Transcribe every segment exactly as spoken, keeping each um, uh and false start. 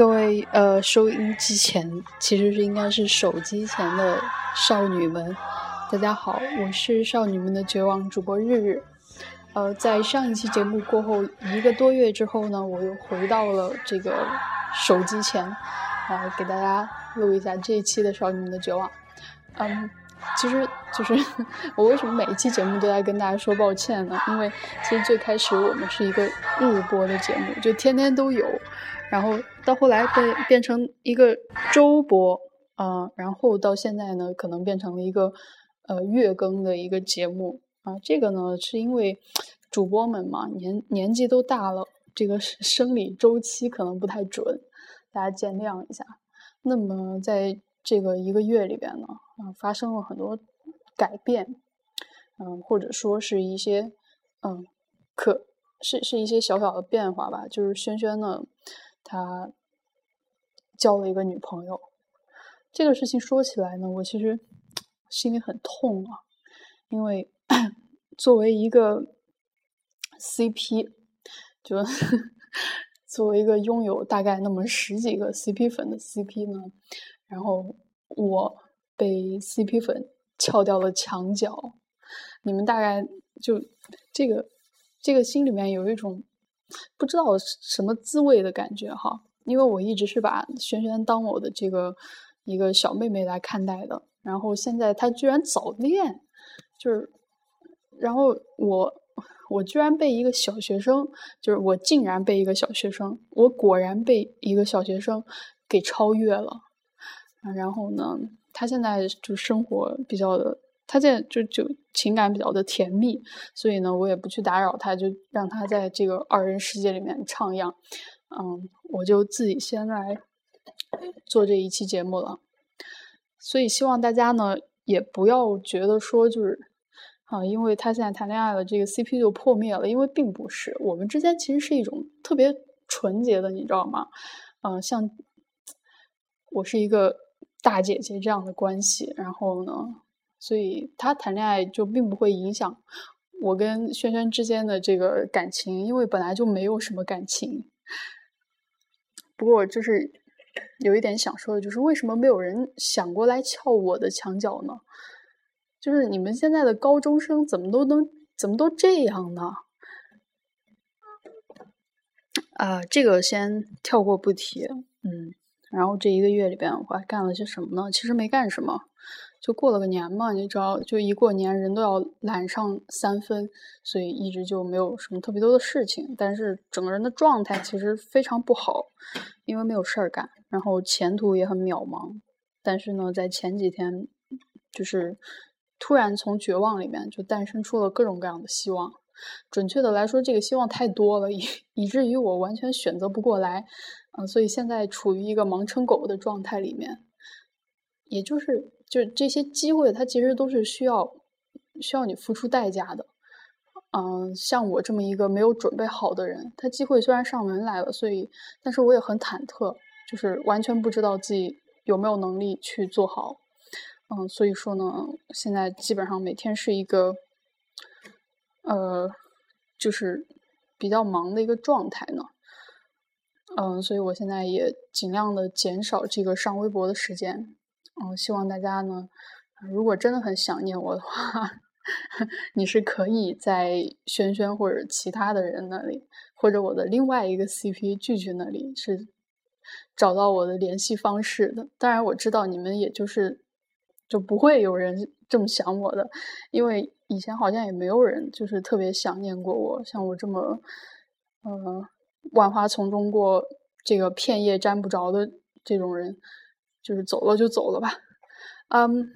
各位呃收音机前，其实是应该是手机前的少女们，大家好，我是少女们的绝望主播日日。呃，在上一期节目过后一个多月之后呢，我又回到了这个手机前，来给大家录一下这一期的少女们的绝望。嗯，其实就是我为什么每一期节目都在跟大家说抱歉呢？因为其实最开始我们是一个日播的节目，就天天都有。然后到后来变变成一个周播，呃，然后到现在呢，可能变成了一个呃月更的一个节目啊、呃。这个呢是因为主播们嘛，年年纪都大了，这个生理周期可能不太准，大家见谅一下。那么在这个一个月里边呢，啊、呃，发生了很多改变，嗯、呃，或者说是一些嗯、呃、可是是一些小小的变化吧。就是萱萱呢，他交了一个女朋友，这个事情说起来呢，我其实心里很痛啊，因为作为一个 C P， 就作为一个拥有大概那么十几个 C P 粉的 C P 呢，然后我被 C P 粉撬掉了墙角，你们大概就这个这个心里面有一种不知道什么滋味的感觉哈，因为我一直是把萱萱当我的这个一个小妹妹来看待的，然后现在她居然早恋，就是，然后我我居然被一个小学生，就是我竟然被一个小学生，我果然被一个小学生给超越了，然后呢，她现在就生活比较的。他现在就就情感比较的甜蜜，所以呢，我也不去打扰他，就让他在这个二人世界里面徜徉。嗯，我就自己先来做这一期节目了。所以希望大家呢，也不要觉得说就是啊，因为他现在谈恋爱了，这个 C P 就破灭了，因为并不是，我们之间其实是一种特别纯洁的，你知道吗？嗯，像我是一个大姐姐这样的关系，然后呢。所以他谈恋爱就并不会影响我跟萱萱之间的这个感情，因为本来就没有什么感情。不过就是有一点想说的，就是为什么没有人想过来撬我的墙角呢？就是你们现在的高中生怎么都能怎么都这样呢？啊、呃，这个先跳过不提。嗯，然后这一个月里边我还干了些什么呢？其实没干什么。就过了个年嘛，你知道，就一过年人都要懒上三分，所以一直就没有什么特别多的事情，但是整个人的状态其实非常不好，因为没有事儿干，然后前途也很渺茫。但是呢，在前几天，就是突然从绝望里面就诞生出了各种各样的希望。准确的来说，这个希望太多了，以以至于我完全选择不过来，嗯、呃，所以现在处于一个盲撑狗的状态里面，也就是。就这些机会它其实都是需要需要你付出代价的，嗯、呃，像我这么一个没有准备好的人，他机会虽然上门来了，所以但是我也很忐忑，就是完全不知道自己有没有能力去做好，嗯、呃，所以说呢，现在基本上每天是一个呃就是比较忙的一个状态呢，嗯、呃，所以我现在也尽量的减少这个上微博的时间。嗯，希望大家呢，如果真的很想念我的话，你是可以在萱萱或者其他的人那里，或者我的另外一个 C P 聚聚那里是找到我的联系方式的。当然我知道你们也就是就不会有人这么想我的，因为以前好像也没有人就是特别想念过我，像我这么呃万花丛中过这个片叶沾不着的这种人。就是走了就走了吧，嗯，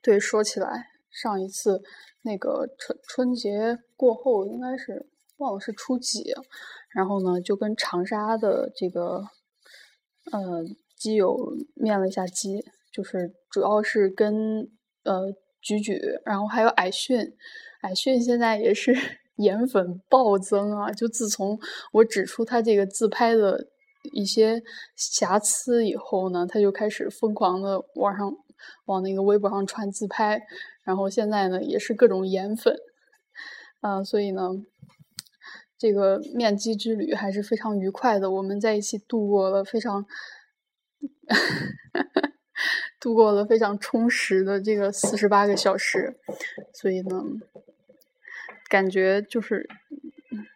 对，说起来，上一次那个春春节过后，应该是忘了是初几，然后呢，就跟长沙的这个呃基友面了一下基，就是主要是跟呃菊菊，然后还有矮迅，矮迅现在也是颜粉暴增啊！就自从我指出他这个自拍的。一些瑕疵以后呢，他就开始疯狂的往上往那个微博上传自拍，然后现在呢也是各种颜粉，嗯、呃，所以呢，这个面基之旅还是非常愉快的，我们在一起度过了非常度过了非常充实的这个四十八个小时，所以呢，感觉就是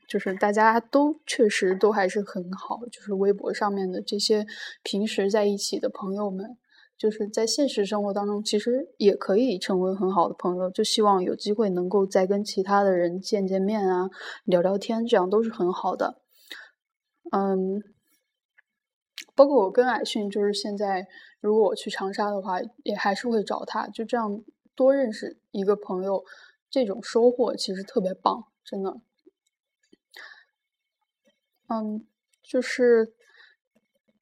就是大家都确实都还是很好，就是微博上面的这些平时在一起的朋友们，就是在现实生活当中其实也可以成为很好的朋友，就希望有机会能够再跟其他的人见见面啊，聊聊天，这样都是很好的。嗯，包括我跟矮迅，就是现在如果我去长沙的话也还是会找他，就这样多认识一个朋友，这种收获其实特别棒，真的。嗯，就是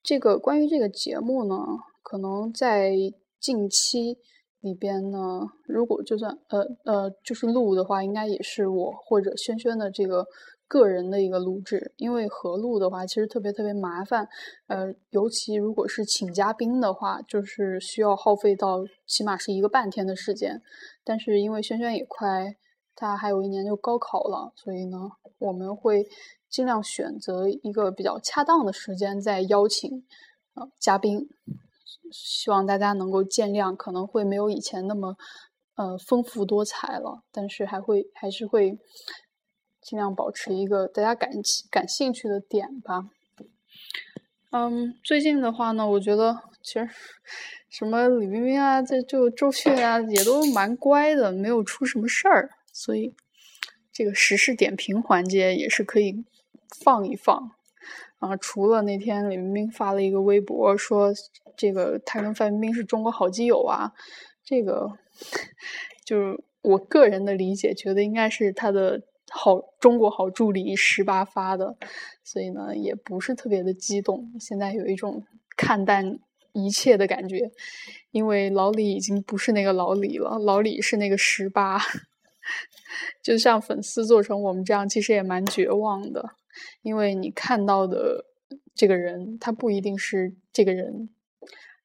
这个关于这个节目呢，可能在近期里边呢，如果就算呃呃就是录的话，应该也是我或者轩轩的这个个人的一个录制，因为合录的话其实特别特别麻烦，呃，尤其如果是请嘉宾的话，就是需要耗费到起码是一个半天的时间，但是因为轩轩也快，他还有一年就高考了，所以呢，我们会尽量选择一个比较恰当的时间再邀请呃嘉宾。希望大家能够见谅，可能会没有以前那么呃丰富多彩了，但是还会还是会尽量保持一个大家感感兴趣的点吧。嗯，最近的话呢，我觉得其实什么李冰冰啊，这就周迅啊，也都蛮乖的，没有出什么事儿，所以这个时事点评环节也是可以放一放。啊，除了那天李冰冰发了一个微博说这个他跟范冰冰是中国好基友啊，这个就是我个人的理解，觉得应该是他的好中国好助理十八发的，所以呢也不是特别的激动，现在有一种看淡一切的感觉，因为老李已经不是那个老李了，老李是那个十八，就像粉丝做成我们这样其实也蛮绝望的，因为你看到的这个人他不一定是这个人。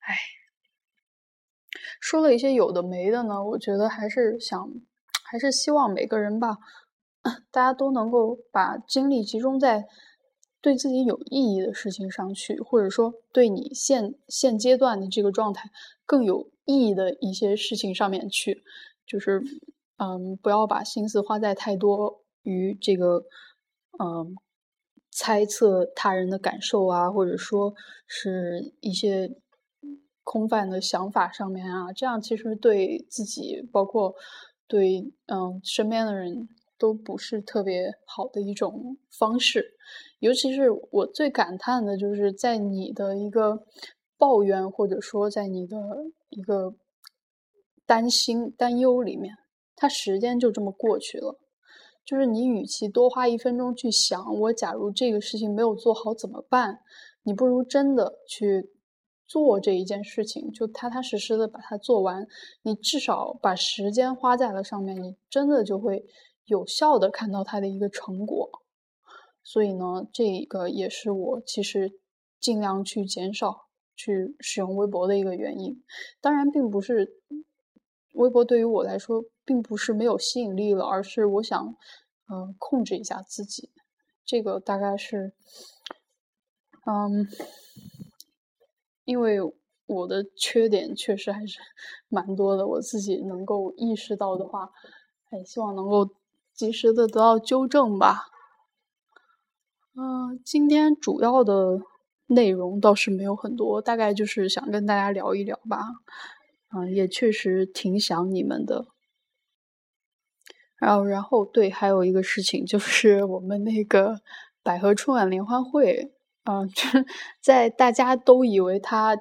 哎，说了一些有的没的呢，我觉得还是想还是希望每个人吧，大家都能够把精力集中在对自己有意义的事情上去，或者说对你现现阶段的这个状态更有意义的一些事情上面去，就是嗯，不要把心思花在太多于这个嗯，猜测他人的感受啊，或者说是一些空泛的想法上面啊，这样其实对自己，包括对嗯身边的人都不是特别好的一种方式。尤其是我最感叹的就是在你的一个抱怨，或者说在你的一个担心、担忧里面，它时间就这么过去了。就是你与其多花一分钟去想我假如这个事情没有做好怎么办，你不如真的去做这一件事情，就踏踏实实的把它做完，你至少把时间花在了上面，你真的就会有效的看到它的一个成果。所以呢，这个也是我其实尽量去减少去使用微博的一个原因。当然并不是微博对于我来说并不是没有吸引力了，而是我想嗯、呃、控制一下自己，这个大概是嗯因为我的缺点确实还是蛮多的，我自己能够意识到的话，还希望能够及时的得到纠正吧。嗯、呃、今天主要的内容倒是没有很多，大概就是想跟大家聊一聊吧，嗯，也确实挺想你们的。然后，然后对，还有一个事情就是我们那个百合春晚联欢会，嗯、呃，在大家都以为它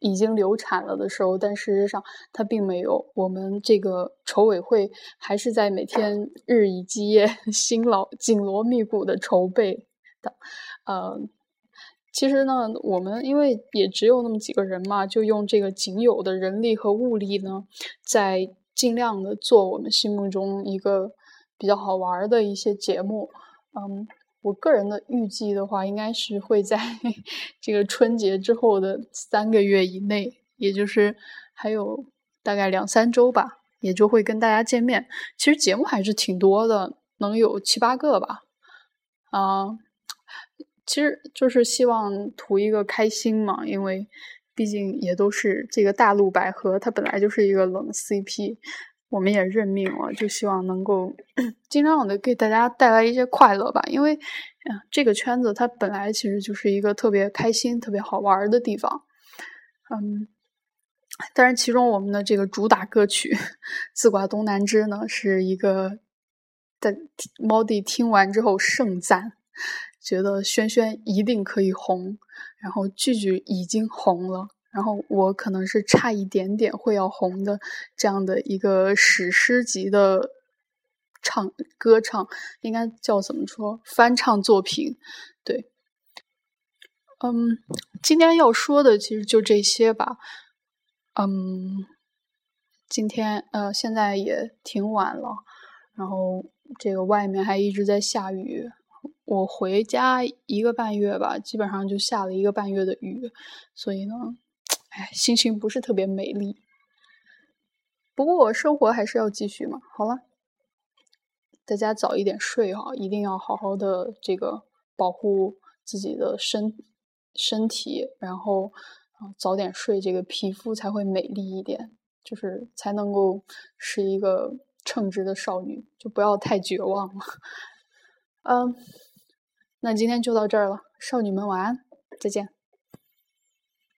已经流产了的时候，但事实上它并没有。我们这个筹委会还是在每天日以继夜、辛劳、紧锣密鼓的筹备的，呃。其实呢，我们因为也只有那么几个人嘛，就用这个仅有的人力和物力呢，在尽量的做我们心目中一个比较好玩的一些节目。嗯，我个人的预计的话，应该是会在这个春节之后的三个月以内，也就是还有大概两三周吧，也就会跟大家见面。其实节目还是挺多的，能有七八个吧。啊、呃，其实就是希望图一个开心嘛，因为毕竟也都是这个大陆百合，它本来就是一个冷 C P， 我们也认命了，就希望能够尽量的给大家带来一些快乐吧，因为、呃、这个圈子它本来其实就是一个特别开心特别好玩的地方。嗯，但是其中我们的这个主打歌曲《自挂东南枝》呢，是一个在猫弟听完之后盛赞，觉得萱萱一定可以红，然后句句已经红了，然后我可能是差一点点会要红的，这样的一个史诗级的唱歌唱，应该叫怎么说，翻唱作品，对。嗯，今天要说的其实就这些吧。嗯，今天呃，现在也挺晚了，然后这个外面还一直在下雨。我回家一个半月吧，基本上就下了一个半月的雨，所以呢，哎，心情不是特别美丽。不过我生活还是要继续嘛。好了，大家早一点睡哈，一定要好好的这个保护自己的身身体，然后早点睡，这个皮肤才会美丽一点，就是才能够是一个称职的少女，就不要太绝望了。嗯，那今天就到这儿了，少女们晚安，再见。